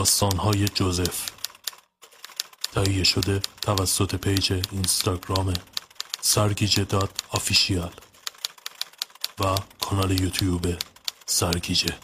داستان‌های جوزف، تهیه شده توسط پیج اینستاگرام سرگیجه داد آفیشیال و کانال یوتیوب سرگیجه.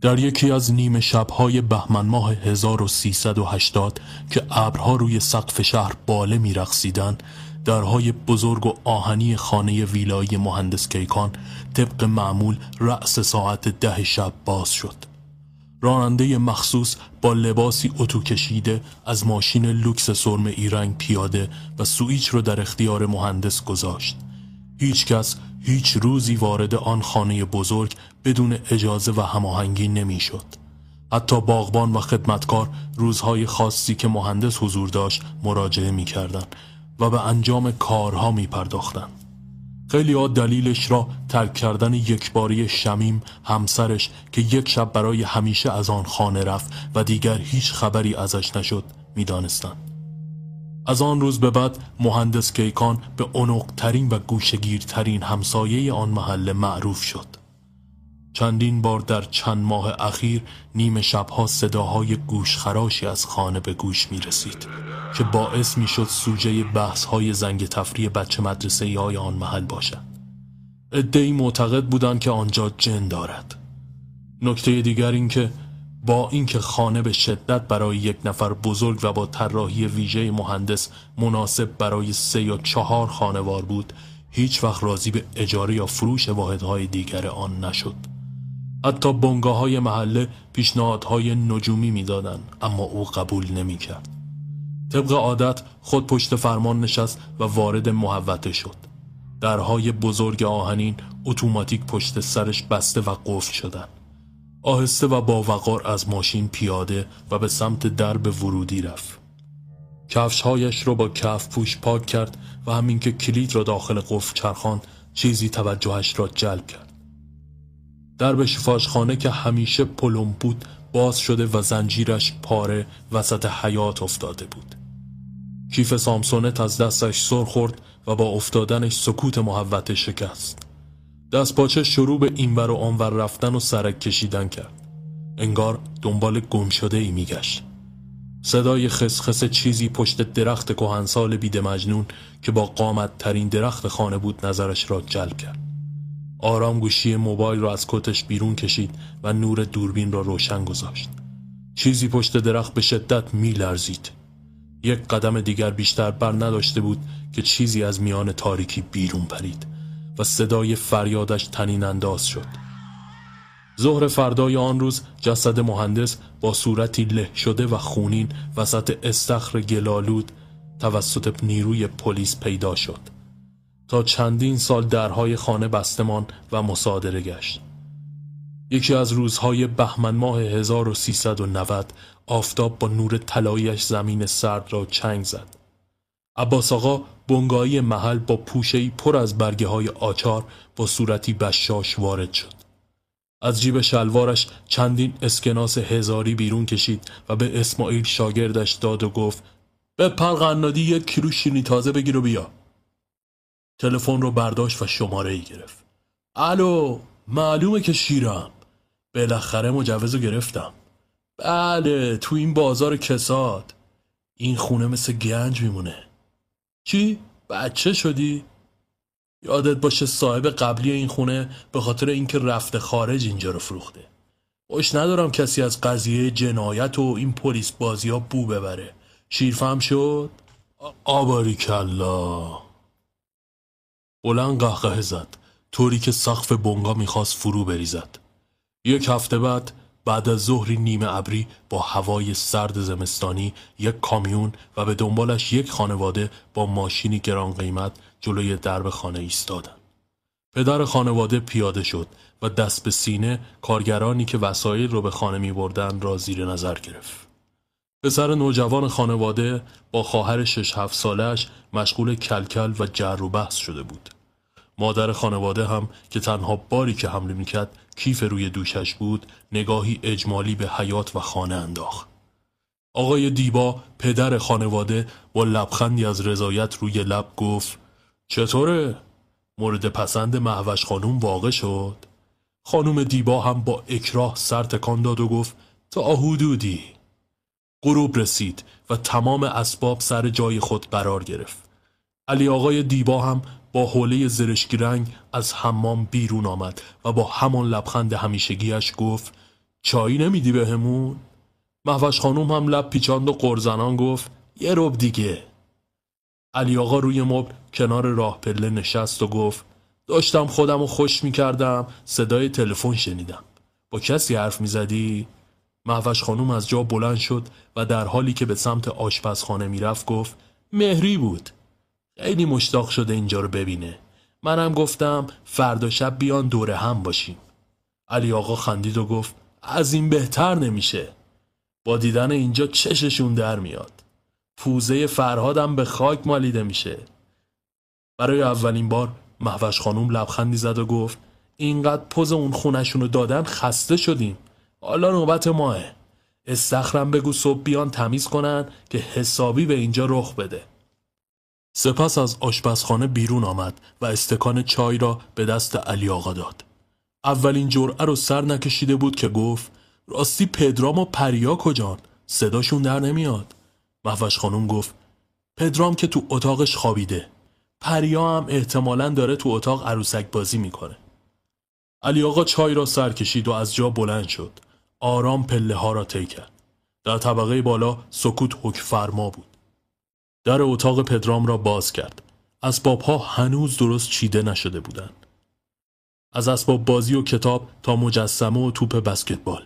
در یکی از نیمه شب‌های بهمن ماه 1380 که ابرها روی سقف شهر باله می‌رقصیدند، درهای بزرگ و آهنی خانه ویلایی مهندس کیکان طبق معمول رأس ساعت 10 شب باز شد. راننده مخصوص با لباسی اتو کشیده از ماشین لوکس سرمه‌ای رنگ پیاده و سوئیچ رو در اختیار مهندس گذاشت. هیچ کس هیچ روزی وارد آن خانه بزرگ بدون اجازه و هماهنگی نمی‌شد. حتی باغبان و خدمتکار روزهای خاصی که مهندس حضور داشت مراجعه می‌کردند و به انجام کارها می‌پرداختند. خیلی‌ها دلیلش را ترک کردن یکباری شمیم همسرش که یک شب برای همیشه از آن خانه رفت و دیگر هیچ خبری ازش نشد می‌دانستند. از آن روز به بعد مهندس کیکان به عنق‌ترین و گوشه‌گیرترین همسایه آن محله معروف شد. چندین بار در چند ماه اخیر نیمه شب‌ها صداهای گوشخراشی از خانه به گوش می رسید که باعث می شد سوژه بحث‌های زنگ تفریح بچه مدرسه‌ای های آن محل باشد. عده‌ای معتقد بودند که آنجا جن دارد. نکته دیگر این که با اینکه خانه به شدت برای یک نفر بزرگ و با طراحی ویژه مهندس مناسب برای 3 یا 4 خانوار بود، هیچ وقت راضی به اجاره یا فروش واحدهای دیگر آن نشد. حتی بنگاه‌های محله پیشنهادهای نجومی می‌دادند، اما او قبول نمی‌کرد. طبق عادت خود پشت فرمان نشست و وارد محوطه شد. درهای بزرگ آهنین اتوماتیک پشت سرش بسته و قفل شدند. آهسته و با وقار از ماشین پیاده و به سمت درب ورودی رفت. کفشهایش رو با کف پوش پاک کرد و همین که کلید را داخل قفل چرخاند، چیزی توجهش را جلب کرد. درب شفاژخانه که همیشه پلم بود باز شده و زنجیرش پاره وسط حیاط افتاده بود. کیف سامسونت از دستش سر خورد و با افتادنش سکوت محوطه شکست. دستپاچه شروع به اینور و آنور رفتن و سرک کشیدن کرد. انگار دنبال گم شده ای میگشت. صدای خسخس چیزی پشت درخت کهنسال بید مجنون که با قامت ترین درخت خانه بود نظرش را جلب کرد. آرام گوشی موبایل را از کتش بیرون کشید و نور دوربین را روشن گذاشت. چیزی پشت درخت به شدت میلرزید. یک قدم دیگر بیشتر بر نداشته بود که چیزی از میان تاریکی بیرون پرید و صدای فریادش طنین انداز شد. ظهر فردای آن روز جسد مهندس با صورتی له شده و خونین وسط استخر گلالود توسط نیروی پلیس پیدا شد. تا چندین سال درهای خانه بسته ماند و مصادره گشت. یکی از روزهای بهمن ماه 1390 آفتاب با نور طلایی‌اش زمین سرد را چنگ زد. عباس آقا بنگاهی محل با پوشه‌ای پر از برگه های آچار با صورتی بشاش وارد شد. از جیب شلوارش چندین اسکناس هزاری بیرون کشید و به اسماعیل شاگردش داد و گفت بپر قنادی 1 کیلو شیرینی تازه بگیر و بیا. تلفن رو برداشت و شماره‌ای گرفت. الو، معلومه که شیرم، بالاخره مجوز رو گرفتم. بله، تو این بازار کساد این خونه مثل گنج میمونه. چی؟ بچه شدی؟ یادت باشه صاحب قبلی این خونه به خاطر اینکه رفته خارج اینجا رو فروخته. خوش ندارم کسی از قضیه جنایت و این پلیس بازی ها بو ببره. شیرفهم شد؟ آباریکلا. بلند قهقه زد، طوری که سقف بنگاه میخواست فرو بریزد. یک هفته بعد از ظهری نیمه ابری با هوای سرد زمستانی یک کامیون و به دنبالش یک خانواده با ماشینی گران قیمت جلوی درب خانه ایستادند. پدر خانواده پیاده شد و دست به سینه کارگرانی که وسایل رو به خانه می بردن را زیر نظر گرفت. پسر نوجوان خانواده با خواهر 6-7 سالش مشغول کلکل و جر و بحث شده بود. مادر خانواده هم که تنها باری که حمله میکرد کیف روی دوشش بود، نگاهی اجمالی به حیات و خانه انداخت. آقای دیبا پدر خانواده با لبخندی از رضایت روی لب گفت: چطوره؟ مورد پسند مهوش خانوم واقع شد؟ خانوم دیبا هم با اکراه سر تکان داد و گفت: تا حدودی. غروب رسید و تمام اسباب سر جای خود قرار گرفت. علی آقای دیبا هم با حوله زرشکی رنگ از حمام بیرون آمد و با همان لبخند همیشگیش گفت: چایی نمیدی به همون؟ مهوش خانوم هم لب پیچاند و قرزنان گفت: یه رب دیگه. علی آقا روی مبل کنار راه پله نشست و گفت: داشتم خودم رو خوش میکردم صدای تلفن شنیدم. با کسی حرف میزدی؟ مهوش خانوم از جا بلند شد و در حالی که به سمت آشپزخانه میرفت گفت: مهری بود. خیلی مشتاق شده اینجا رو ببینه. منم گفتم فردا شب بیان دوره هم باشیم. علی آقا خندید و گفت: از این بهتر نمیشه. با دیدن اینجا چششون در میاد. پوزه فرهادم به خاک مالیده میشه. برای اولین بار مهوش خانوم لبخندی زد و گفت: اینقدر پوز اون خونشون رو دادن خسته شدیم. حالا نوبت ماه. استخرم بگو صبح بیان تمیز کنن که حسابی به اینجا رخ بده. سپس از آشپزخانه بیرون آمد و استکان چای را به دست علی آقا داد. اولین جرعه رو سر نکشیده بود که گفت: راستی پدرام و پریا کجان؟ صداشون در نمیاد. مهوش خانوم گفت: پدرام که تو اتاقش خوابیده. پریا هم احتمالاً داره تو اتاق عروسک بازی میکنه. علی آقا چای را سر کشید و از جا بلند شد. آرام پله ها را طی کرد. در طبقه بالا سکوت حکم فرما بود. در اتاق پدرام را باز کرد. اسباب ها هنوز درست چیده نشده بودند. از اسباب بازی و کتاب تا مجسمه و توپ بسکتبال.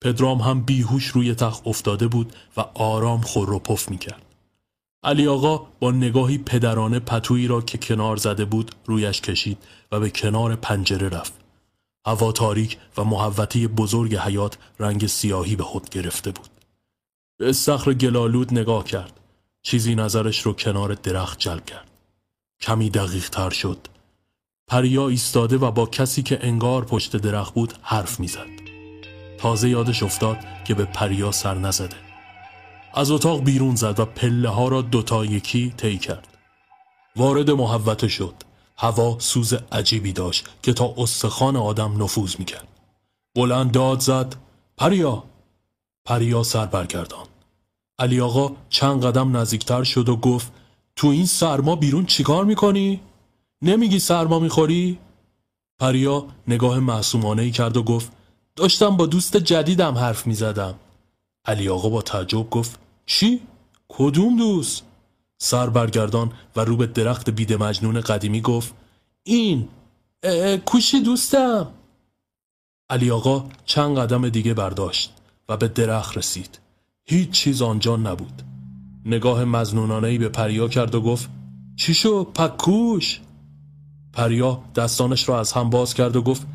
پدرام هم بیهوش روی تخت افتاده بود و آرام خور و پف میکرد. علی آقا با نگاهی پدرانه پتویی را که کنار زده بود رویش کشید و به کنار پنجره رفت. هوا تاریک و محوطه بزرگ حیات رنگ سیاهی به خود گرفته بود. به استخر گلالود نگاه کرد. چیزی نظرش رو کنار درخت جلب کرد. کمی دقیق تر شد. پریا ایستاده و با کسی که انگار پشت درخت بود حرف میزد. تازه یادش افتاد که به پریا سر نزده. از اتاق بیرون زد و پله ها را دوتا یکی طی کرد. وارد محوطه شد. هوا سوز عجیبی داشت که تا استخوان آدم نفوذ میکرد. بلند داد زد: پریا! پریا سر برگردان. علی آقا چند قدم نزدیکتر شد و گفت: تو این سرما بیرون چیکار میکنی؟ نمیگی سرما میخوری؟ پریا نگاه معصومانه‌ای کرد و گفت: داشتم با دوست جدیدم حرف میزدم. علی آقا با تعجب گفت: چی؟ کدوم دوست؟ سر برگردان و رو به درخت بید مجنون قدیمی گفت: این کوشی دوستم. علی آقا چند قدم دیگه برداشت و به درخت رسید. هیچ چیز آنجا نبود. نگاه مظنونانه‌ای به پریا کرد و گفت: چی شو پکوش؟ پریا دستانش را از هم باز کرد و گفت: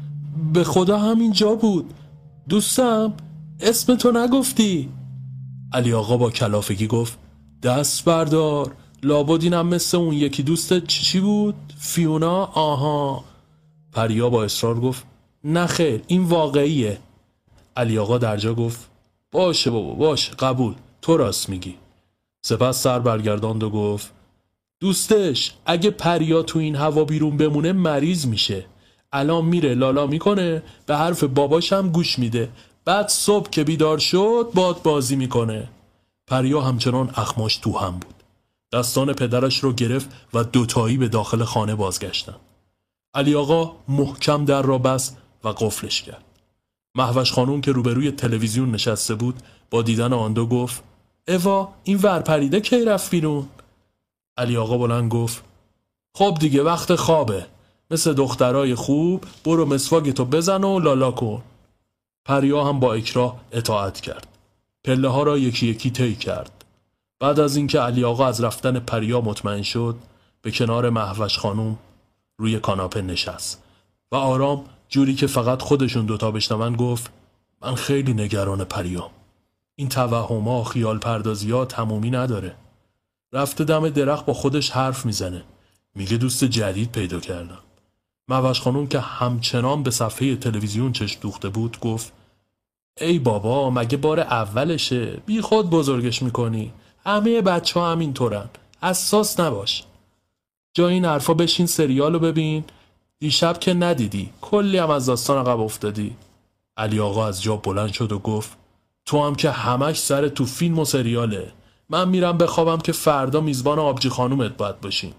به خدا همینجا بود. دوستم اسم تو نگفتی. علی آقا با کلافگی گفت: دست بردار، لابد اینم مثل اون یکی دوست چی بود؟ فیونا. آها. پریا با اصرار گفت: نه خیر، این واقعیه. علی آقا درجا گفت: باشه بابا باشه، قبول، تو راست میگی. سپس سر برگرداند و گفت: دوستش اگه پریا تو این هوا بیرون بمونه مریض میشه. الان میره لالا میکنه، به حرف باباش هم گوش میده، بعد صبح که بیدار شد باد بازی میکنه. پریا همچنان اخماش تو هم بود. دستان پدرش رو گرفت و دوتایی به داخل خانه بازگشتن. علی آقا محکم در را بست و قفلش کرد. مهوش خانوم که روبروی تلویزیون نشسته بود با دیدن آن دو گفت: اوا این ورپریده کی رفت بیرون؟ علی آقا بلند گفت: خب دیگه وقت خوابه، مثل دخترای خوب برو مسواکتو بزن و لالا کن. پریا هم با اکراه اطاعت کرد. پله ها را یکی یکی طی کرد. بعد از اینکه علی آقا از رفتن پریا مطمئن شد به کنار مهوش خانوم روی کاناپه نشست و آرام جوری که فقط خودشون دوتا بشنون گفت: من خیلی نگران پریام. این توهم‌ها، خیال پردازی‌ها تمومی نداره. رفته دم درخت با خودش حرف میزنه. میگه دوست جدید پیدا کردم. مهوش خانم که همچنان به صفحه تلویزیون چشم دوخته بود گفت ای بابا مگه بار اولشه، بی خود بزرگش میکنی، همه بچه ها همینطورن، حساس نباش. جای این حرفا بشین سریالو ببین، دیشب که ندیدی، کلی هم از داستان عقب افتادی. علی آقا از جا بلند شد و گفت تو هم که همش سر تو فیلم و سریاله، من میرم بخوابم که فردا میزبان آبجی خانومت باید باشین.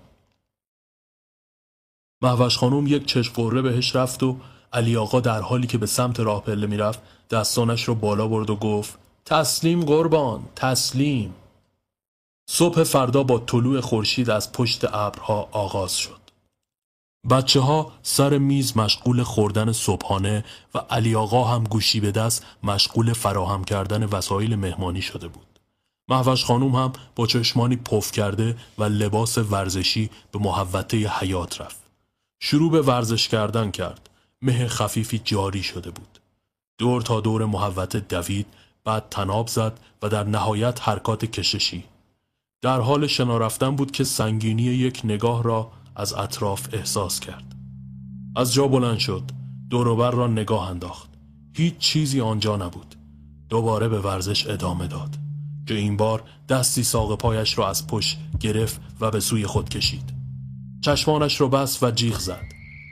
مهوش خانوم یک چشم قره بهش رفت و علی آقا در حالی که به سمت راه پله میرفت دستانش رو بالا برد و گفت تسلیم قربان، تسلیم. صبح فردا با طلوع خورشید از پشت ابرها آغاز شد. بچه ها سر میز مشغول خوردن صبحانه و علی آقا هم گوشی به دست مشغول فراهم کردن وسایل مهمانی شده بود. مهوش خانوم هم با چشمانی پف کرده و لباس ورزشی به محوطه حیاط رفت. شروع به ورزش کردن کرد. مه خفیفی جاری شده بود. دور تا دور محوطه دوید، بعد تناب زد و در نهایت حرکات کششی. در حال شنا رفتن بود که سنگینی یک نگاه را از اطراف احساس کرد. از جا بلند شد، دور و بر را نگاه انداخت. هیچ چیزی آنجا نبود. دوباره به ورزش ادامه داد که این بار دستی ساق پایش را از پشت گرفت و به سوی خود کشید. چشمانش را بست و جیغ زد.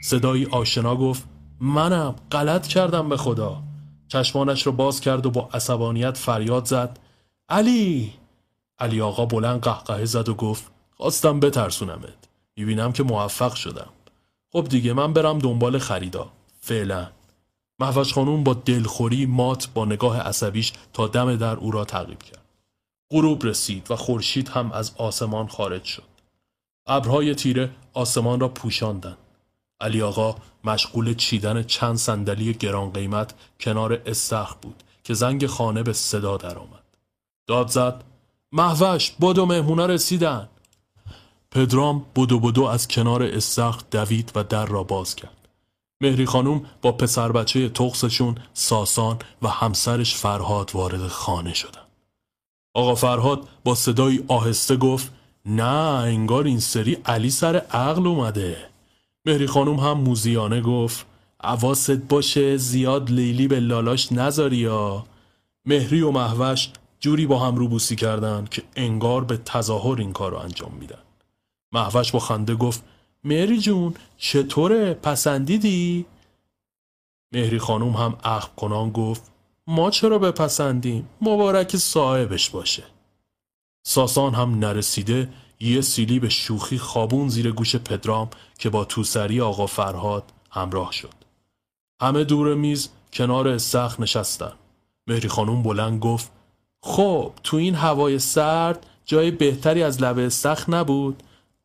صدایی آشنا گفت منم، غلط کردم به خدا. چشمانش را باز کرد و با عصبانیت فریاد زد علی. علی آقا بلند قهقهه زد و گفت خواستم بترسونمت، میبینم که موفق شدم. خب دیگه من برم دنبال خریدا، فعلا. مهوش خانوم با دلخوری مات با نگاه عصبیش تا دم در او را تعقیب کرد. غروب رسید و خورشید هم از آسمان خارج شد. ابرهای تیره آسمان را پوشاندن. علی آقا مشغول چیدن چند صندلی گران قیمت کنار استخر بود که زنگ خانه به صدا درآمد. داد زد مهوش بدو مهمونا رسیدن. پدرام بدو از کنار استخر دوید و در را باز کرد. مهری خانوم با پسر بچه تقصشون ساسان و همسرش فرهاد وارد خانه شدن. آقا فرهاد با صدای آهسته گفت نه انگار این سری علی سر عقل اومده. مهری خانوم هم موزیانه گفت حواست باشه زیاد لیلی به لالاش نذاری یا. مهری و مهوش جوری با هم روبوسی کردن که انگار به تظاهر این کار رو انجام میدن. مهوش با خنده گفت مهری جون چطوره، پسندیدی؟ مهری خانوم هم عقب کنان گفت ما چرا بپسندیم، مبارک صاحبش باشه. ساسان هم نرسیده یه سیلی به شوخی خابون زیر گوش پدرام که با توسری آقا فرهاد همراه شد. همه دور میز کنار استخر نشستن. مهری خانوم بلند گفت خب تو این هوای سرد جای بهتری از لبه استخر نبود؟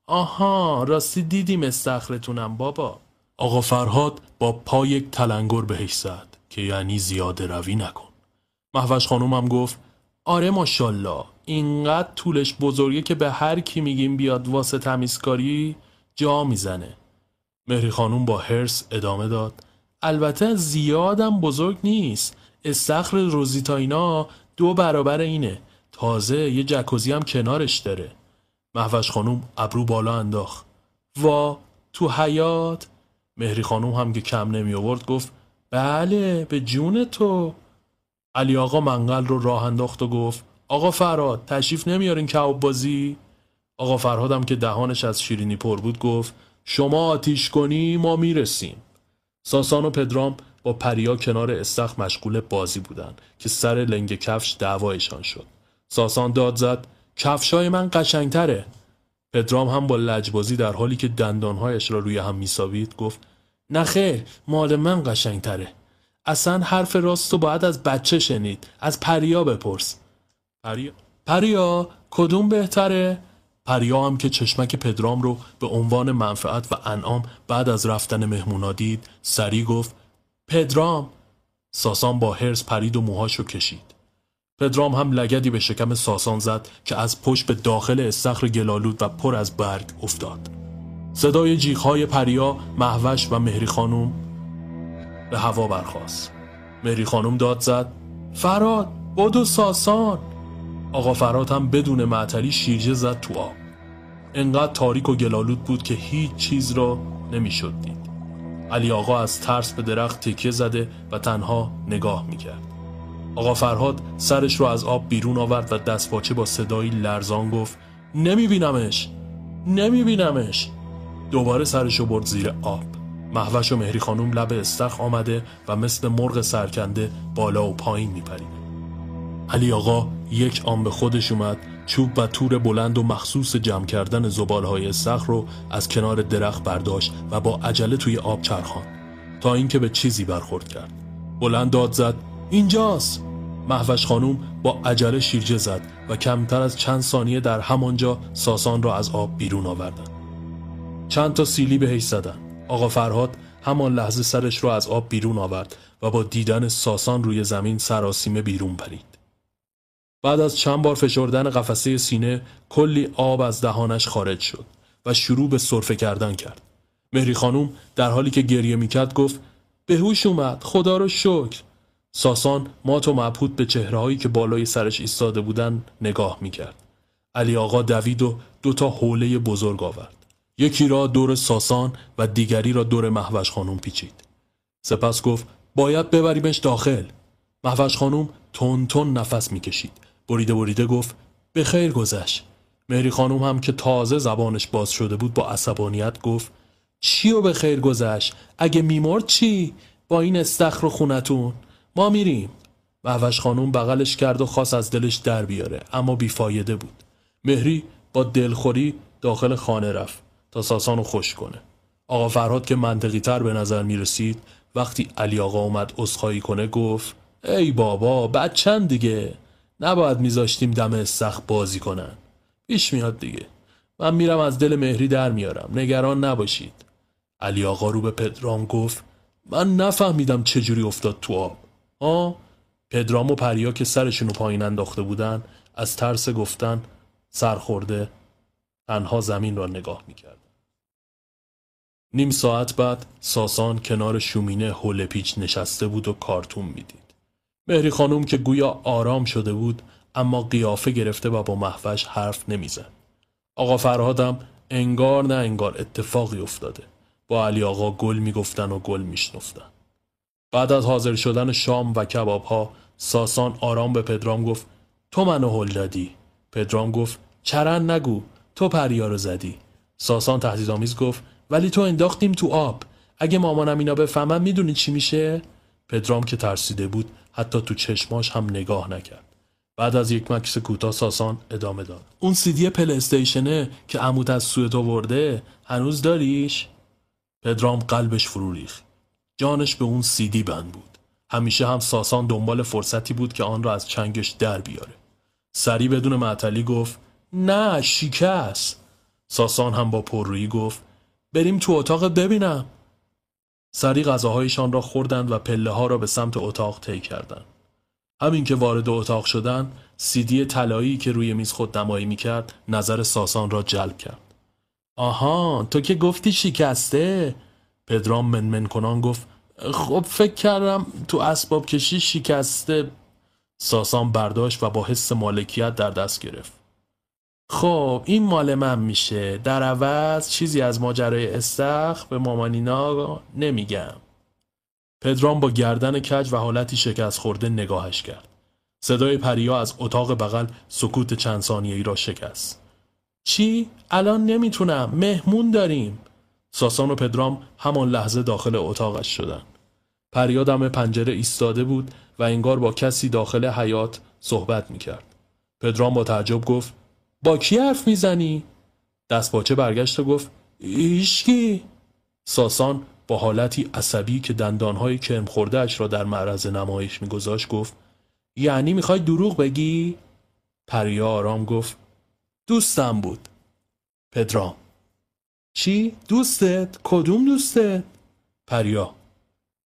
آها راستی دیدیم استخرتونم بابا. آقا فرهاد با پا یک تلنگر بهش زد که یعنی زیاده روی نکن. مهوش خانوم هم گفت آره ماشالله، اینقدر طولش بزرگه که به هر کی میگیم بیاد واسه تمیزکاری جا میزنه. مهری خانوم با هرس ادامه داد البته زیادم بزرگ نیست، استخر روزیتا اینا 2 برابر اینه، تازه یه جکوزی هم کنارش داره. مهوش خانوم ابرو بالا انداخت وا تو حیات. مهری خانوم هم که کم نمی آورد گفت بله به جون تو. علی آقا منقل رو راه انداخت و گفت آقا فرهاد تشریف نمیارین کباب بازی؟ آقا فرهادم که دهانش از شیرینی پر بود گفت شما آتیش کنی ما میرسیم. ساسان و پدرام با پریا کنار استخر مشغول بازی بودن که سر لنگ کفش دعوایشان شد. ساسان داد زد کفشای من قشنگتره. پدرام هم با لجبازی در حالی که دندانهایش را روی هم میساوید گفت نخیر مال من قشنگتره. اصلا حرف راستو باید از بچه شنید، از پریا بپرس. پریا کدوم بهتره؟ پریا هم که چشمک پدرام رو به عنوان منفعت و انعام بعد از رفتن مهمونا دید سری گفت پدرام. ساسان با هرس پرید و موهاشو کشید. پدرام هم لگدی به شکم ساسان زد که از پشت به داخل استخر گلالود و پر از برگ افتاد. صدای جیغ‌های پریا، مهوش و مهری خانوم به هوا برخاست. مهری خانوم داد زد فرهاد بدو ساسان. آقا فرهاد هم بدون معطلی شیرجه زد تو آب. انقدر تاریک و گلالود بود که هیچ چیز را نمیشد دید. علی آقا از ترس به درخت تکیه زده و تنها نگاه میکرد. آقا فرهاد سرش رو از آب بیرون آورد و دستپاچه با صدایی لرزان گفت نمیبینمش. دوباره سرش رو برد زیر آب. مهوش و مهری خانوم لب استخر آمده و مثل مرغ سرکنده بالا و پایین میپرید. علی آقا یک آن به خودش اومد، چوب و تور بلند و مخصوص جمع کردن زبالهای استخر رو از کنار درخت برداشت و با عجله توی آب چرخاند تا اینکه به چیزی برخورد کرد. بلند داد زد اینجاست. مهوش خانوم با عجله شیرجه زد و کمتر از چند ثانیه در همانجا ساسان را از آب بیرون آوردن. چند تا سیلی بهش زدن. آقا فرهاد همان لحظه سرش رو از آب بیرون آورد و با دیدن ساسان روی زمین سراسیمه بیرون پرید. بعد از چند بار فشردن قفسه سینه کلی آب از دهانش خارج شد و شروع به سرفه کردن کرد. مهری خانوم در حالی که گریه میکرد گفت به هوش اومد، خدا رو شکر. ساسان مات و مبهوت به چهره‌هایی که بالای سرش ایستاده بودن نگاه میکرد. علی آقا دوید و دوتا حوله بزرگ آورد. یکی را دور ساسان و دیگری را دور مهوش خانوم پیچید. سپس گفت باید ببریمش داخل. مهوش خانوم تون نفس میکشید. بریده گفت به خیر گذشت. مهری خانوم هم که تازه زبانش باز شده بود با عصبانیت گفت چیو به خیر گذشت؟ اگه میمرد چی؟ با این استخر و خونتون ما میریم. مهوش خانوم بغلش کرد و خواست از دلش در بیاره اما بیفایده بود. مهری با دلخوری داخل خانه رفت تا ساسانو خوش کنه. آقا فرهاد که منطقی تر به نظر میرسید وقتی علی آقا اومد عذرخواهی کنه گفت ای بابا بچن دیگه، نباید میذاشتیم دم استخر بازی کنن، پیش میاد دیگه، من میرم از دل مهری در میارم، نگران نباشید. علی آقا رو به پدرام گفت من نفهمیدم چجوری افتاد تو آب. پدرام و پریا که سرشونو پایین انداخته بودن از ترس گفتن سرخورده تنها زمین را نگاه میکرد. نیم ساعت بعد ساسان کنار شومینه هول پیچ نشسته بود و کارتون میدید. مهری خانوم که گویا آرام شده بود اما قیافه گرفته و با مهوش حرف نمیزد. آقا فرهادم انگار نه انگار اتفاقی افتاده. با علی آقا گل میگفتن و گل میشنفتن. بعد از حاضر شدن شام و کباب ها ساسان آرام به پدرام گفت تو منو هل دادی. پدرام گفت چرن نگو، تو پریا رو زدی. ساسان تهدیدآمیز گفت ولی تو انداختیم تو آب، اگه مامانم اینا بفهمن میدونی چی میشه؟ پدرام که ترسیده بود حتی تو چشماش هم نگاه نکرد. بعد از یک مکث کوتاه ساسان ادامه داد اون سیدی پل استیشنه که عموت از سوئد آورده، هنوز داریش؟ پدرام قلبش فرو ریخت. جانش به اون سیدی بند بود. همیشه هم ساسان دنبال فرصتی بود که آن را از چنگش در بیاره. سری بدون معطلی گفت نه شکست. ساسان هم با پررویی گفت بریم تو اتاق ببینم. سری غذاهایشان را خوردند و پله ها را به سمت اتاق طی کردند. همین که وارد اتاق شدند، سیدی طلایی که روی میز خود نمایی میکرد نظر ساسان را جلب کرد. آها تو که گفتی شکسته؟ پدرام منمن کنان گفت خب فکر کردم تو اسباب کشی شکسته. ساسان برداشت و با حس مالکیت در دست گرفت. خب این مال من میشه، در عوض چیزی از ماجرای استخر به مامانینا نمیگم. پدرام با گردن کج و حالتی شکست خورده نگاهش کرد. صدای پریا از اتاق بغل سکوت چند ثانیه‌ای را شکست. چی؟ الان نمیتونم، مهمون داریم. ساسان و پدرام همان لحظه داخل اتاقش شدن. پریا دم پنجره ایستاده بود و انگار با کسی داخل حیاط صحبت میکرد. پدرام با تعجب گفت با کی حرف میزنی؟ دستپاچه برگشت و گفت هیچکی. ساسان با حالتی عصبی که دندانهای کرم خورده اش را در معرض نمایش میگذاشت گفت یعنی میخوای دروغ بگی؟ پریا آرام گفت دوستم بود. پدرام چی؟ دوستت؟ کدوم دوستت؟ پریا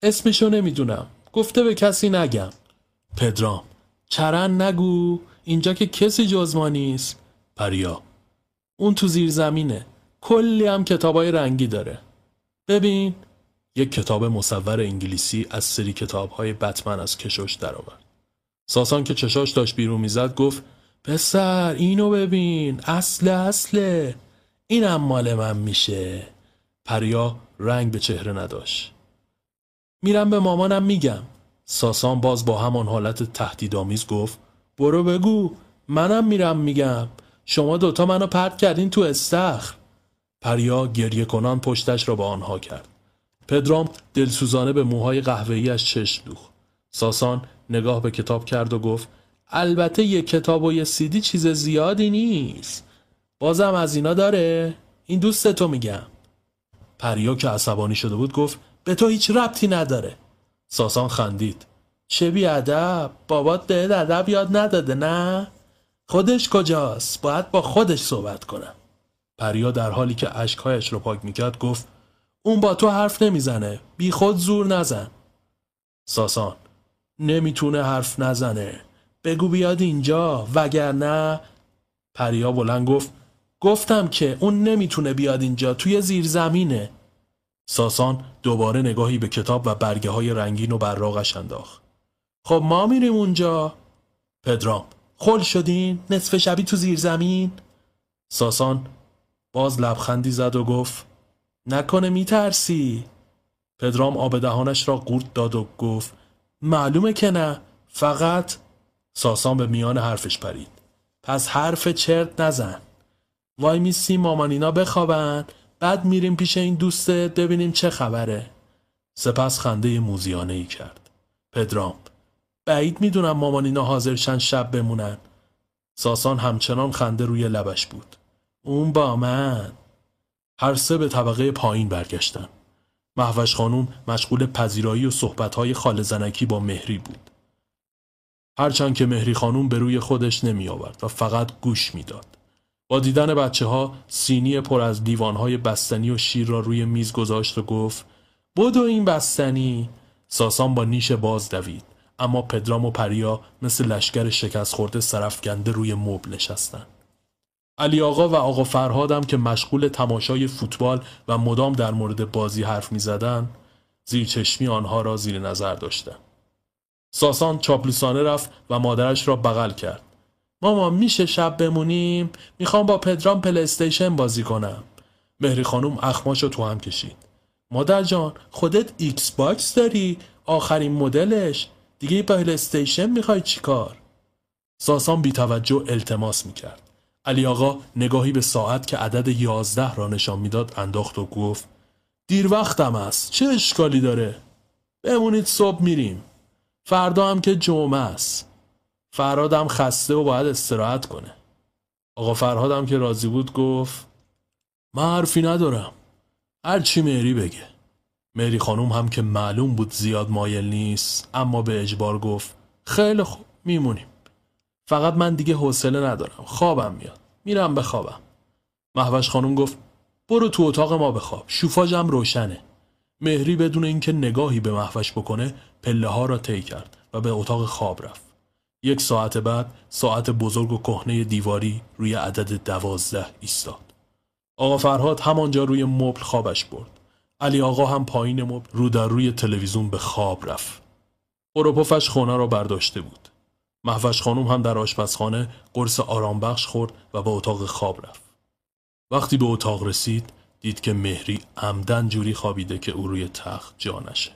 اسمشو نمیدونم، گفته به کسی نگم. پدرام چرن نگو، اینجا که کسی جز ما نیست. پریا اون تو زیر زمینه، کلی هم کتابای رنگی داره، ببین. یک کتاب مصور انگلیسی از سری کتاب‌های بتمن از کشوش درآمد. ساسان که چشاش داشت بیرون میزد گفت پسر اینو ببین، اصله اینم مال من میشه. پریا رنگ به چهره نداشت. میرم به مامانم میگم. ساسان باز با همان حالت تهدیدآمیز گفت برو بگو، منم میرم میگم، شما دوتا منو پرت کردین تو استخر. پریا گریه کنان پشتش را به آنها کرد. پدرام دلسوزانه به موهای قهوه‌ای از چشم دوخت. ساسان نگاه به کتاب کرد و گفت البته یک کتاب و یه سیدی چیز زیادی نیست، بازم از اینا داره، این دوست تو میگم. پریا که عصبانی شده بود گفت به تو هیچ ربطی نداره. ساسان خندید. چه بیادب، بابات بهت ادب یاد نداده نه؟ خودش کجاست؟ باید با خودش صحبت کنم. پریا در حالی که اشکهایش رو پاک میکرد گفت اون با تو حرف نمیزنه، بی خود زور نزن. ساسان نمیتونه حرف نزنه، بگو بیاد اینجا وگرنه. پریا بلند گفت گفتم که اون نمیتونه بیاد اینجا، توی زیرزمینه. ساسان دوباره نگاهی به کتاب و برگه های رنگین و براقش انداخت. خب ما میریم اونجا. پدرام خل شدین؟ نصف شبی تو زیرزمین؟ ساسان باز لبخندی زد و گفت نکنه میترسی؟ پدرام آب دهانش را قورت داد و گفت معلومه که نه، فقط. ساسان به میان حرفش پرید. پس حرف چرت نزن، وای میسی مامان اینا بخوابن، بعد میریم پیش این دوستت ببینیم چه خبره. سپس خنده موزیانه ای کرد. پدرام بعید میدونم مامان اینا حاضر شن شب بمونن. ساسان همچنان خنده روی لبش بود. اون با من. هر سه به طبقه پایین برگشتن. مهوش خانوم مشغول پذیرایی و صحبت‌های خاله زنکی با مهری بود. هرچند که مهری خانوم به روی خودش نمی آورد و فقط گوش میداد. با دیدن بچه‌ها سینی پر از دیوان‌های بستنی و شیر را روی میز گذاشت و گفت بدو این بستنی. ساسان با نیش باز دوید، اما پدرام و پریا مثل لشکر شکست خورده سرافکنده روی مبل نشستند. علی آقا و آقا فرهاد هم که مشغول تماشای فوتبال و مدام در مورد بازی حرف می‌زدند، زیر چشمی آنها را زیر نظر داشتند. ساسان چاپلوسانه رفت و مادرش را بغل کرد. مامان میشه شب بمونیم؟ میخوام با پدرام پلی‌استیشن بازی کنم. مهری خانوم اخماشو تو هم کشید. مادر جان خودت ایکس باکس داری؟ آخرین مدلش؟ دیگه پلی‌استیشن میخوای چیکار؟ ساسان بی توجه التماس میکرد. علی آقا نگاهی به ساعت که عدد 11 را نشان میداد انداخت و گفت دیر وقتم است، چه اشکالی داره؟ بمونید صبح میریم. فردا هم که جمعه است. فرهاد هم خسته و باید استراحت کنه. آقا فرهاد هم که راضی بود گفت من حرفی ندارم، هر چی مهری بگه. مهری خانوم هم که معلوم بود زیاد مایل نیست، اما به اجبار گفت خیلی خوب میمونیم، فقط من دیگه حوصله ندارم، خوابم میاد، میرم بخوابم. مهوش خانوم گفت برو تو اتاق ما بخواب، شوفاژم روشنه. مهری بدون اینکه نگاهی به مهوش بکنه پله ها را طی کرد و به اتاق خواب رفت. یک ساعت بعد ساعت بزرگ و کهنه دیواری روی عدد 12 ایستاد. آقا فرهاد همانجا روی مبل خوابش برد. علی آقا هم پایین مبل رو در روی تلویزیون به خواب رفت. پروپفش خونه را برداشته بود. مهوش خانم هم در آشپزخانه قرص آرام بخش خورد و به اتاق خواب رفت. وقتی به اتاق رسید دید که مهری عمدن جوری خوابیده که او روی تخت جا نشه.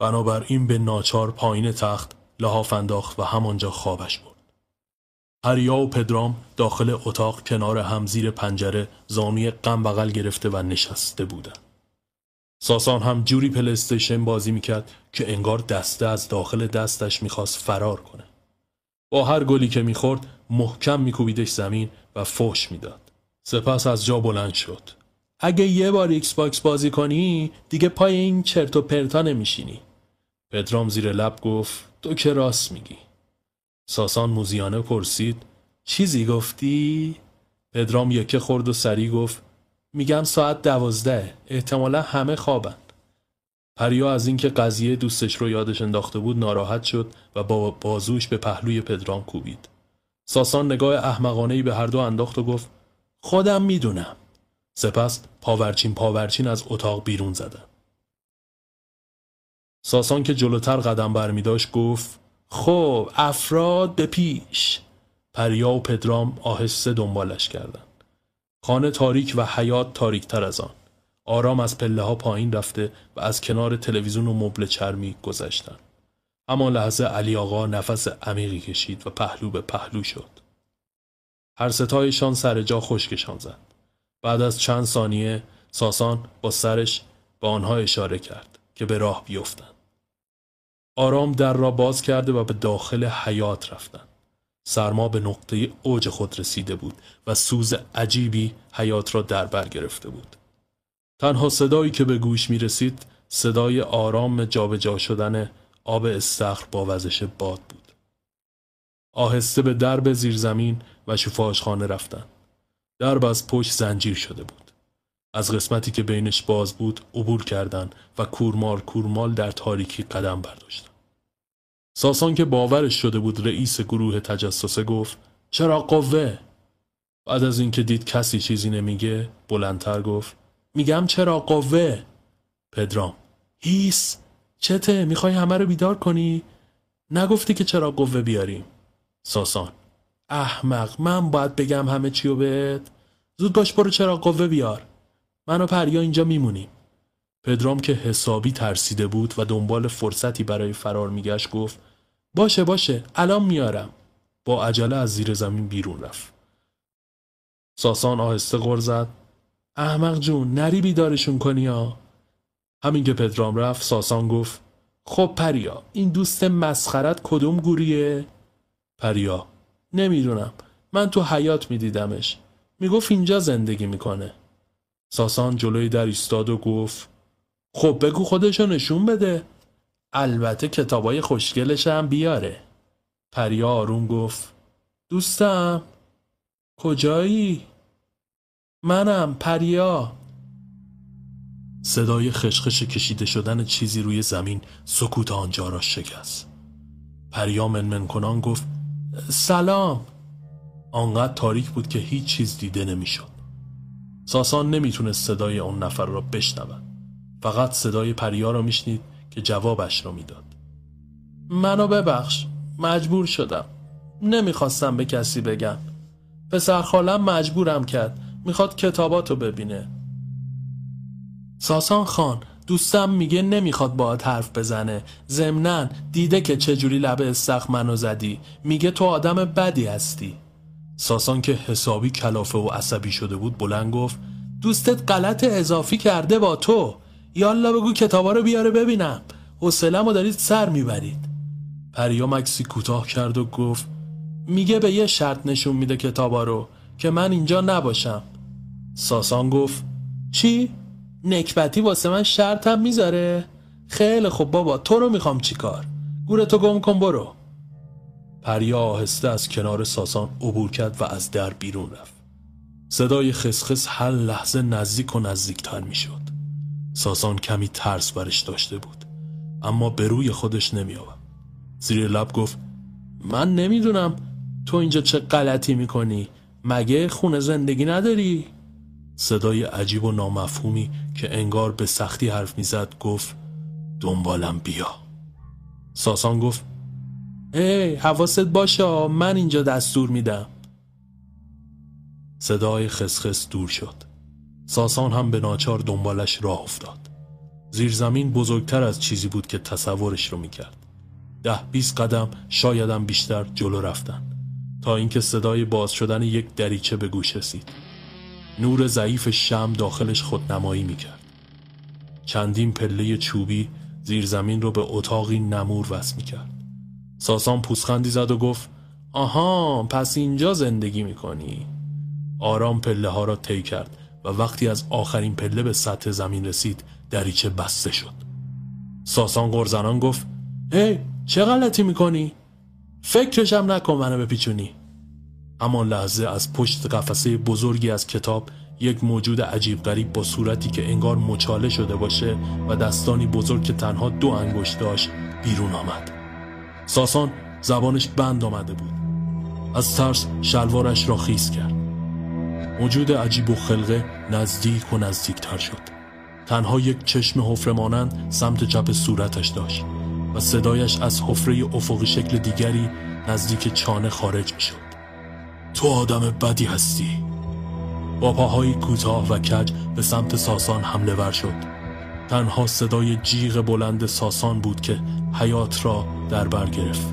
بنابراین به ناچار پایین تخت لحاف انداخت و همانجا خوابش برد. پریا و پدرام داخل اتاق کنار هم زیر پنجره زانوی غم بغل گرفته و نشسته بودند. ساسان هم جوری پلی‌استیشن بازی میکرد که انگار دسته از داخل دستش میخواست فرار کنه. با هر گلی که میخورد محکم میکوبیدش زمین و فحش میداد. سپس از جا بلند شد. اگه یه بار ایکس باکس بازی کنی دیگه پای این چرت و پرتا نمیشینی. پدرام زیر لب گفت تو که راست میگی. ساسان موزیانه پرسید چیزی گفتی؟ پدرام یکه خورد و سری گفت میگم ساعت 12، احتمالا همه خوابن. پریا از اینکه قضیه دوستش رو یادش انداخته بود ناراحت شد و با بازوش به پهلوی پدرام کوبید. ساسان نگاه احمقانه‌ای به هر دو انداخت و گفت خودم میدونم. سپس پاورچین از اتاق بیرون زدن. ساسان که جلوتر قدم برمی داشت گفت خب افراد به پیش. پریا و پدرام آهسته دنبالش کردند. خانه تاریک و حیاط تاریک‌تر از آن. آرام از پله‌ها پایین رفته و از کنار تلویزیون و مبل چرمی گذشتند. همان لحظه علی آقا نفس عمیقی کشید و پهلو به پهلو شد. هر ستایشان سر جا خشکشان زد. بعد از چند ثانیه ساسان با سرش به آنها اشاره کرد که به راه بیفتند. آرام در را باز کرده و به داخل حیاط رفتند. سرما به نقطه اوج خود رسیده بود و سوز عجیبی حیاط را در بر گرفته بود. تنها صدایی که به گوش می رسید صدای آرام جابجا شدن آب استخر با وزش باد بود. آهسته به درب زیرزمین و شوفاژخانه رفتند. درب از پشت زنجیر شده بود. از قسمتی که بینش باز بود عبور کردند و کورمال کورمال در تاریکی قدم برداشتند. ساسان که باورش شده بود رئیس گروه تجسسه گفت چرا قوه؟ بعد از اینکه دید کسی چیزی نمیگه بلندتر گفت میگم چرا قوه؟ پدرام هیس چته میخوای همه رو بیدار کنی؟ نگفتی که چرا قوه بیاریم؟ ساسان احمق من باید بگم همه چیو بهت؟ زود باش برو چرا قوه بیار. من و پریا اینجا میمونیم. پدرام که حسابی ترسیده بود و دنبال فرصتی برای فرار میگشت گفت باشه باشه الان میارم. با عجله از زیر زمین بیرون رفت. ساسان آهسته غر زد احمق جون نری بیدارشون کنی ها. همین که پدرام رفت ساسان گفت خب پریا این دوست مسخرت کدوم گوریه؟ پریا نمیدونم من تو حیاط میدیدمش میگفت اینجا زندگی میکنه. ساسان جلوی در ایستاد و گفت خب بگو خودشو نشون بده. البته کتابای خوشگلش هم بیاره. پریا آروم گفت دوستم کجایی؟ منم پریا. صدای خشخش کشیده شدن چیزی روی زمین سکوت آنجا را شکست. پریا منمن کنان گفت سلام. آنقدر تاریک بود که هیچ چیز دیده نمیشد. ساسان نمیتونست صدای اون نفر را بشنود. فقط صدای پریا را میشنید که جوابش را میداد. منو ببخش مجبور شدم. نمیخواستم به کسی بگم. پسر خالم مجبورم کرد. میخواد کتاباتو ببینه. ساسان خان دوستم میگه نمیخواد باهات حرف بزنه. ضمناً دیده که چجوری لب استخ منو زدی. میگه تو آدم بدی هستی. ساسان که حسابی کلافه و عصبی شده بود بلند گفت دوستت غلط اضافی کرده با تو. یالا بگو کتابا رو بیاره ببینم. حوصله‌مو دارید سر میبرید. پریا مکسی کوتاه کرد و گفت میگه به یه شرط نشون میده کتابا رو که من اینجا نباشم. ساسان گفت چی؟ نکبتی واسه من شرطم میذاره؟ خیلی خب بابا تو رو میخوام چیکار؟ گورتو گم کن برو. پریا آهسته از کنار ساسان عبور کرد و از در بیرون رفت. صدای خسخس هر لحظه نزدیک و نزدیکتر میشد. ساسان کمی ترس برش داشته بود اما به روی خودش نمی‌آورد. زیر لب گفت من نمیدونم تو اینجا چه غلطی میکنی. مگه خونه زندگی نداری؟ صدای عجیب و نامفهومی که انگار به سختی حرف میزد گفت دنبالم بیا. ساسان گفت ای حواست باشه من اینجا دستور میدم. صدای خسخس دور شد. ساسان هم به ناچار دنبالش راه افتاد. زیرزمین بزرگتر از چیزی بود که تصورش رو میکرد. 10-20 قدم شایدم بیشتر جلو رفتن تا اینکه صدای باز شدن یک دریچه به گوش رسید. نور ضعیف شمع داخلش خودنمایی میکرد. چندین پله چوبی زیرزمین رو به اتاقی نمور وصل میکرد. ساسان پوزخندی زد و گفت آها پس اینجا زندگی میکنی. آرام پله ها را طی کرد و وقتی از آخرین پله به سطح زمین رسید دریچه بسته شد. ساسان غرزنان گفت هی چه غلطی میکنی؟ فکرشم نکن منو بپیچونی. همان لحظه از پشت قفسه بزرگی از کتاب یک موجود عجیب غریب با صورتی که انگار مچاله شده باشه و دستانی بزرگ که تنها 2 انگشت داشت بیرون آمد. ساسان زبانش بند آمده بود. از ترس شلوارش را خیس کرد. موجود عجیب و خلقه نزدیک و نزدیکتر شد. تنها یک چشم حفره مانند سمت چپ صورتش داشت و صدایش از حفره افقی شکل دیگری نزدیک چانه خارج میشد. تو آدم بدی هستی. با پاهایی کوتاه و کج به سمت ساسان حمله ور شد. تنها صدای جیغ بلند ساسان بود که حیات را در بر گرفت.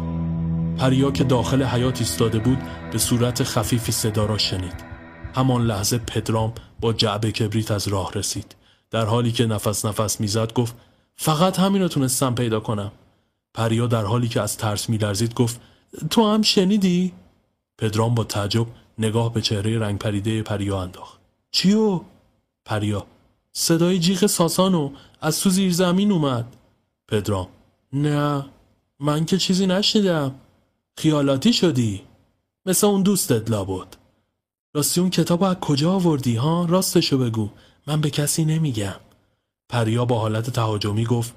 پریا که داخل حیات ایستاده بود به صورت خفیفی صدا را شنید. همان لحظه پدرام با جعبه کبریت از راه رسید. در حالی که نفس نفس میزد گفت فقط همین رو تونستم پیدا کنم. پریا در حالی که از ترس میلرزید گفت تو هم شنیدی؟ پدرام با تعجب نگاه به چهره رنگ پریده پریا انداخت. چیو؟ پریا صدای جیغ ساسانو از تو زیر زمین اومد. پدرام نه من که چیزی نشنیدم. خیالاتی شدی؟ مثل اون دوستت لابد. راستی اون کتابو از کجا آوردی ها؟ راستشو بگو. من به کسی نمیگم. پریا با حالت تهاجمی گفت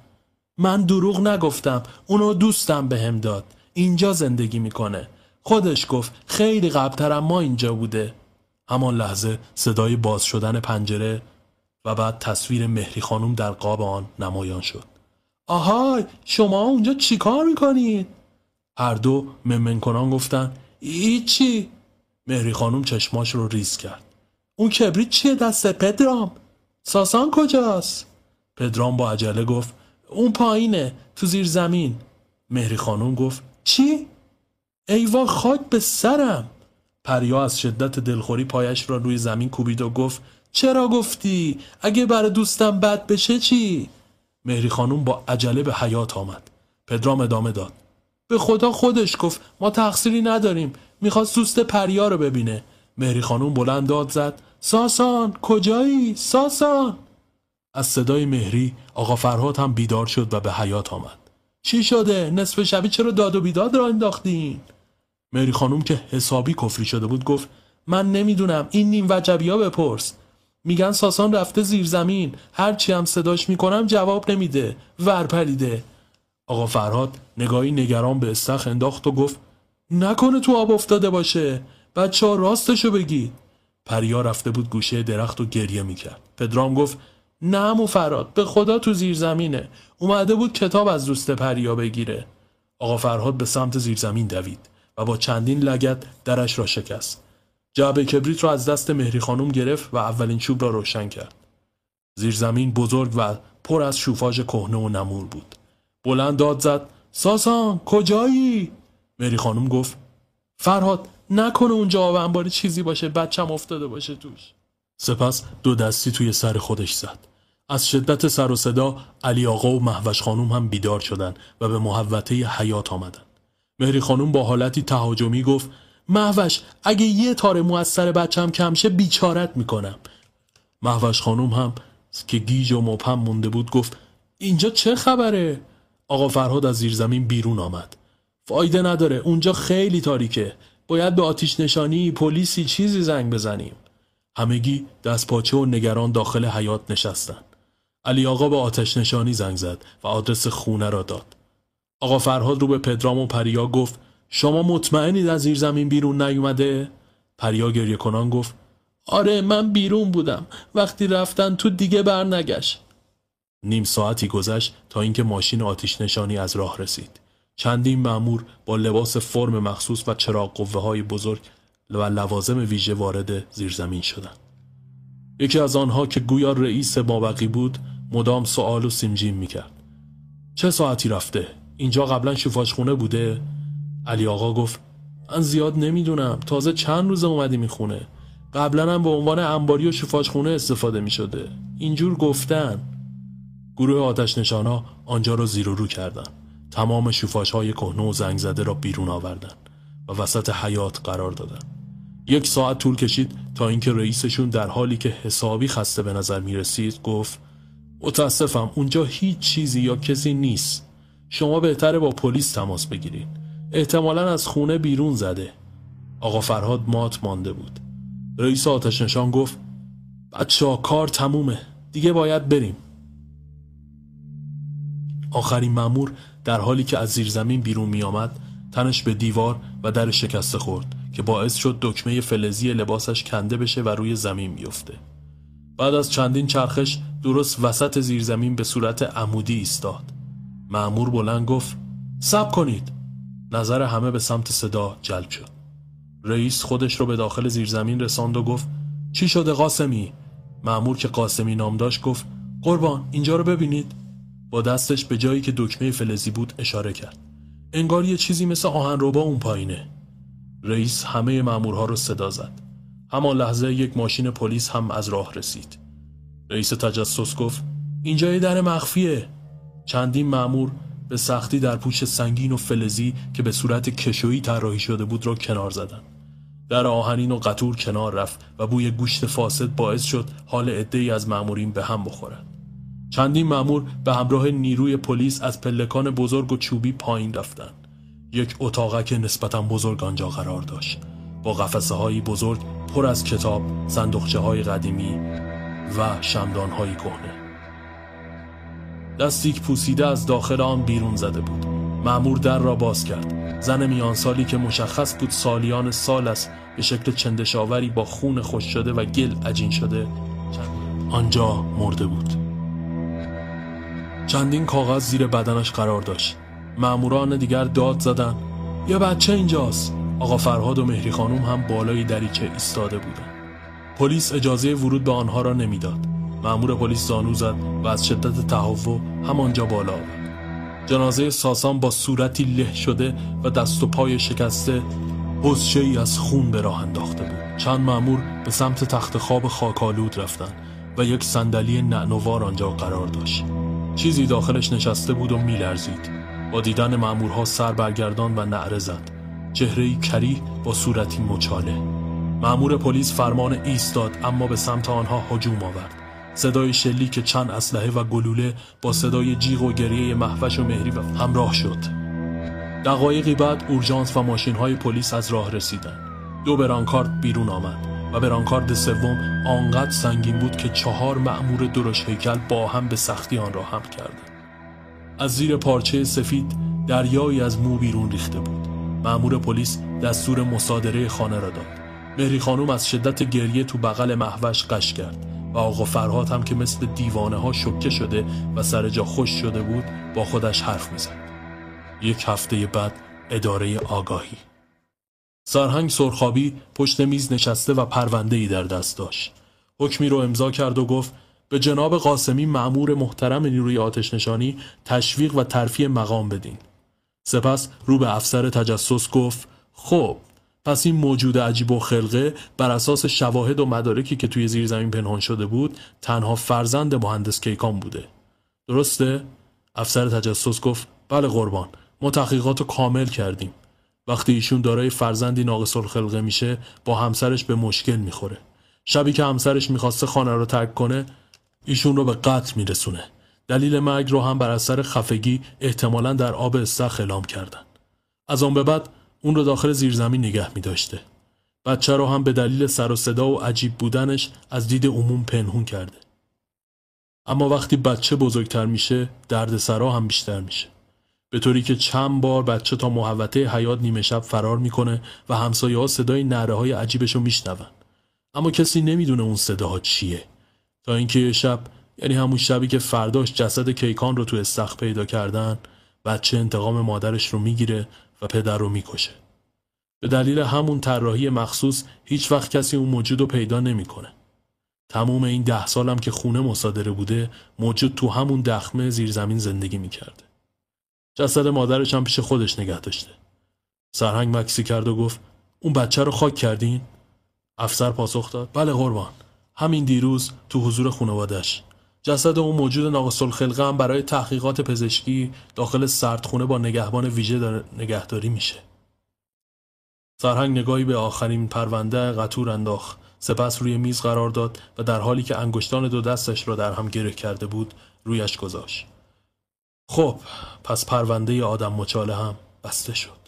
من دروغ نگفتم. اونو دوستم بهم داد. اینجا زندگی میکنه. خودش گفت خیلی قبل‌ترم ما اینجا بوده. همان لحظه صدای باز شدن پنجره و بعد تصویر مهری خانم در قاب آن نمایان شد. آهای شما اونجا چیکار میکنید؟ هر دو ممن کنان گفتن هیچی. مهری خانم چشماش رو ریز کرد. اون کبریت چیه دست پدرام؟ ساسان کجاست؟ پدرام با عجله گفت اون پایینه تو زیر زمین. مهری خانم گفت چی؟ ایوا خاک به سرم. پریا از شدت دلخوری پایش را روی زمین کوبید و گفت چرا گفتی؟ اگه برای دوستم بد بشه چی؟ مهری خانم با عجله به حیات آمد. پدرام ادامه داد به خدا خودش گفت ما تقصیری نداریم. میخواست دوست پریا رو ببینه. مهری خانم بلند داد زد ساسان کجایی؟ ساسان. از صدای مهری آقا فرهاد هم بیدار شد و به حیات آمد. چی شده؟ نصف شبی چرا داد و بیداد را انداختین؟ مهری خانم که حسابی کفری شده بود گفت من نمیدونم. این نیم وجبیا بپرس. میگن ساسان رفته زیر زمین. هرچی هم صداش میکنم جواب نمیده. ورپریده. آقا فرهاد نگاهی نگران به استخ انداخت و گفت نکنه تو آب افتاده باشه. بچه ها راستشو بگید. پریا رفته بود گوشه درخت و گریه میکرد. پدرام گفت نه عمو فرهاد به خدا تو زیر زمینه. اومده بود کتاب از دوست پریا بگیره. آقا فرهاد به سمت زیر زمین دوید و با چندین لگد درش را شکست. جعبه کبریت را از دست مهری خانم گرفت و اولین چوب را روشن کرد. زیر زمین بزرگ و پر از شوفاژ کهنه و نمور بود. بلند داد زد ساسان کجایی؟ مهری خانم گفت فرهاد نکنه اونجا آب انباری چیزی باشه بچم افتاده باشه توش. سپس دو دستی توی سر خودش زد. از شدت سر و صدا علی آقا و مهوش خانم هم بیدار شدن و به محوطه حیات آمدن. مهری خانم با حالتی تهاجمی گفت مهوش اگه یه تار مو از سر بچم کم شه بیچارت میکنم. مهوش خانم هم که گیج و مبهم مونده بود گفت اینجا چه خبره؟ آقا فرهاد از زیر زمین بیرون آمد. فایده نداره اونجا خیلی تاریکه. باید به آتیش نشانی پلیسی چیزی زنگ بزنیم. همگی دست پاچه و نگران داخل حیات نشستند. علی آقا به آتش نشانی زنگ زد و آدرس خونه را داد. آقا فرهاد رو به پدرام و پریا گفت شما مطمئنید از زیر زمین بیرون نیومده؟ پریا گریه کنان گفت آره من بیرون بودم. وقتی رفتن تو دیگه بر نگشت. نیم ساعتی گذشت تا اینکه ماشین آتش نشانی از راه رسید. چندین مأمور با لباس فرم مخصوص و چراغ قوه‌های بزرگ و لوازم ویژه وارد زیرزمین شدند. یکی از آنها که گویا رئیس مابقی بود مدام سوال و سیمجیم میکرد. چه ساعتی رفته؟ اینجا قبلا شوفاژخونه بوده؟ علی آقا گفت من زیاد نمیدونم. تازه چند روز اومدیم این خونه. قبلا هم به عنوان انباری و شوفاژخونه استفاده میشده. اینجور گفتن. گروه آتش نشانا آنجا را زیر و رو کردند. تمام شوفاژهای کهنه و زنگ زده را بیرون آوردند و وسط حیات قرار دادند. یک ساعت طول کشید تا اینکه رئیسشون در حالی که حسابی خسته به نظر می رسید گفت متاسفم اونجا هیچ چیزی یا کسی نیست. شما بهتره با پلیس تماس بگیرید. احتمالاً از خونه بیرون زده. آقا فرهاد مات مانده بود. رئیس آتش نشان گفت بچه‌ها کار تمومه. دیگه باید بریم. آخرین مأمور در حالی که از زیر زمین بیرون می آمد تنش به دیوار و در شکسته خورد که باعث شد دکمه فلزی لباسش کنده بشه و روی زمین بیفته. بعد از چندین چرخش درست وسط زیرزمین به صورت عمودی ایستاد. مأمور بلند گفت صبر کنید. نظر همه به سمت صدا جلب شد. رئیس خودش رو به داخل زیرزمین رساند و گفت چی شده قاسمی؟ مأمور که قاسمی نام داشت گفت قربان اینجا رو ببینید. با دستش به جایی که دکمه فلزی بود اشاره کرد. انگار یه چیزی مثل آهنربا اون پایینه. رئیس همه مأمورها رو صدا زد. همان لحظه یک ماشین پلیس هم از راه رسید. رئیس تجسس گفت اینجا یه در مخفیه. چندین مأمور به سختی در پوچ سنگین و فلزی که به صورت کشویی طراحی شده بود را کنار زدند. در آهنین و قطور کنار رفت و بوی گوشت فاسد باعث شد حال عده‌ای از مأمورین به هم بخورد. چندین مأمور به همراه نیروی پلیس از پلکان بزرگ و چوبی پایین رفتند. یک اتاقک نسبتاً بزرگ آنجا قرار داشت، با قفسه‌های بزرگ پر از کتاب، صندوقچه‌های قدیمی و شمدان‌های کهنه. دستی پوسیده از داخل آن بیرون زده بود. مأمور در را باز کرد. زن میانسالی که مشخص بود سالیان سال است، به شکل چندشاوری با خون خشک شده و گل عجین شده آنجا مرده بود. چندین کاغذ زیر بدنش قرار داشت. مأموران دیگر داد زدند یه بچه اینجاست. آقا فرهاد و مهری خانم هم بالای دریچه ایستاده بودند. پلیس اجازه ورود به آنها را نمیداد. مأمور پلیس زانو زد و از شدت تهوع همانجا بالا آورد. جنازه ساسان با صورتی له شده و دست و پای شکسته حوضچه‌ای از خون به راه انداخته بود. چند مأمور به سمت تخت خواب خاک‌آلود رفتند و یک صندلی نعل‌وار آنجا قرار داشت. چیزی داخلش نشسته بود و میلرزید. با دیدن مأمورها سر برگردان و نعره زد. چهره‌ای کریه با صورتی مچاله. مأمور پلیس فرمان ایستاد اما به سمت آنها هجوم آورد. صدای شلیک چند اسلحه و گلوله با صدای جیغ و گریه مهوش و مهری همراه شد. دقایقی بعد اورژانس و ماشین‌های پلیس از راه رسیدند. دو برانکارد بیرون آمد و برانکارد سوم آنقدر سنگین بود که 4 مأمور درشت هیکل با هم به سختی آن را حمل کردند. از زیر پارچه سفید دریایی از مو بیرون ریخته بود. مأمور پلیس دستور مصادره خانه را داد. مهری خانم از شدت گریه تو بغل مهوش غش کرد و آقا فرهاد هم که مثل دیوانه ها شوکه شده و سر جا خوش شده بود با خودش حرف میزد. یک هفته بعد اداره آگاهی. سرهنگ سرخابی پشت میز نشسته و پرونده‌ای در دست داشت. حکمی رو امضا کرد و گفت به جناب قاسمی مأمور محترم نیروی آتش نشانی تشویق و ترفیع مقام بدین. سپس رو به افسر تجسس گفت خب پس این موجود عجیب و خلقه بر اساس شواهد و مدارکی که توی زیرزمین پنهان شده بود تنها فرزند مهندس کیکان بوده. درسته؟ افسر تجسس گفت بله قربان، ما تحقیقات رو کامل کردیم. وقتی ایشون دارای فرزندی ناقص الخلقه میشه با همسرش به مشکل میخوره. شبی که همسرش میخواسته خانه رو ترک کنه ایشون رو به قتل میرسونه. دلیل مرگ رو هم بر اثر خفگی احتمالاً در آب استخر اعلام کردن. از آن به بعد اون رو داخل زیرزمین نگه می داشته. بچه رو هم به دلیل سر و صدا و عجیب بودنش از دید عموم پنهون کرده. اما وقتی بچه بزرگتر میشه درد سرها هم بیشتر میشه. به طوری که چند بار بچه تا محوطه حیاط نیمه شب فرار میکنه و همسایه‌ها صدای نعره‌های عجیبش رو میشنون. اما کسی نمیدونه اون صداها چیه. تا اینکه یه شب، یعنی همون شبی که فرداش جسد کیکان رو تو استخر پیدا کردن، بچه انتقام مادرش رو میگیره و پدر رو میکشه. به دلیل همون طراحی مخصوص هیچ وقت کسی اون موجود رو پیدا نمیکنه. تمام این 10 سالم که خونه مصادره بوده، موجود تو همون دخمه زیرزمین زندگی میکرده. جسد مادرش هم پیش خودش نگه داشته. سرهنگ مکسی کرد و گفت اون بچه رو خاک کردین؟ افسر پاسخ داد بله قربان، همین دیروز تو حضور خانواده‌اش. جسد اون موجود ناقص الخلقه هم برای تحقیقات پزشکی داخل سردخونه با نگهبان ویژه نگهداری میشه. سرهنگ نگاهی به آخرین پرونده قطور انداخت، سپس روی میز قرار داد و در حالی که انگشتان 2 دستش را در هم گره کرده بود رویش گذاشت. خب پس پرونده آدم مچاله هم بسته شد.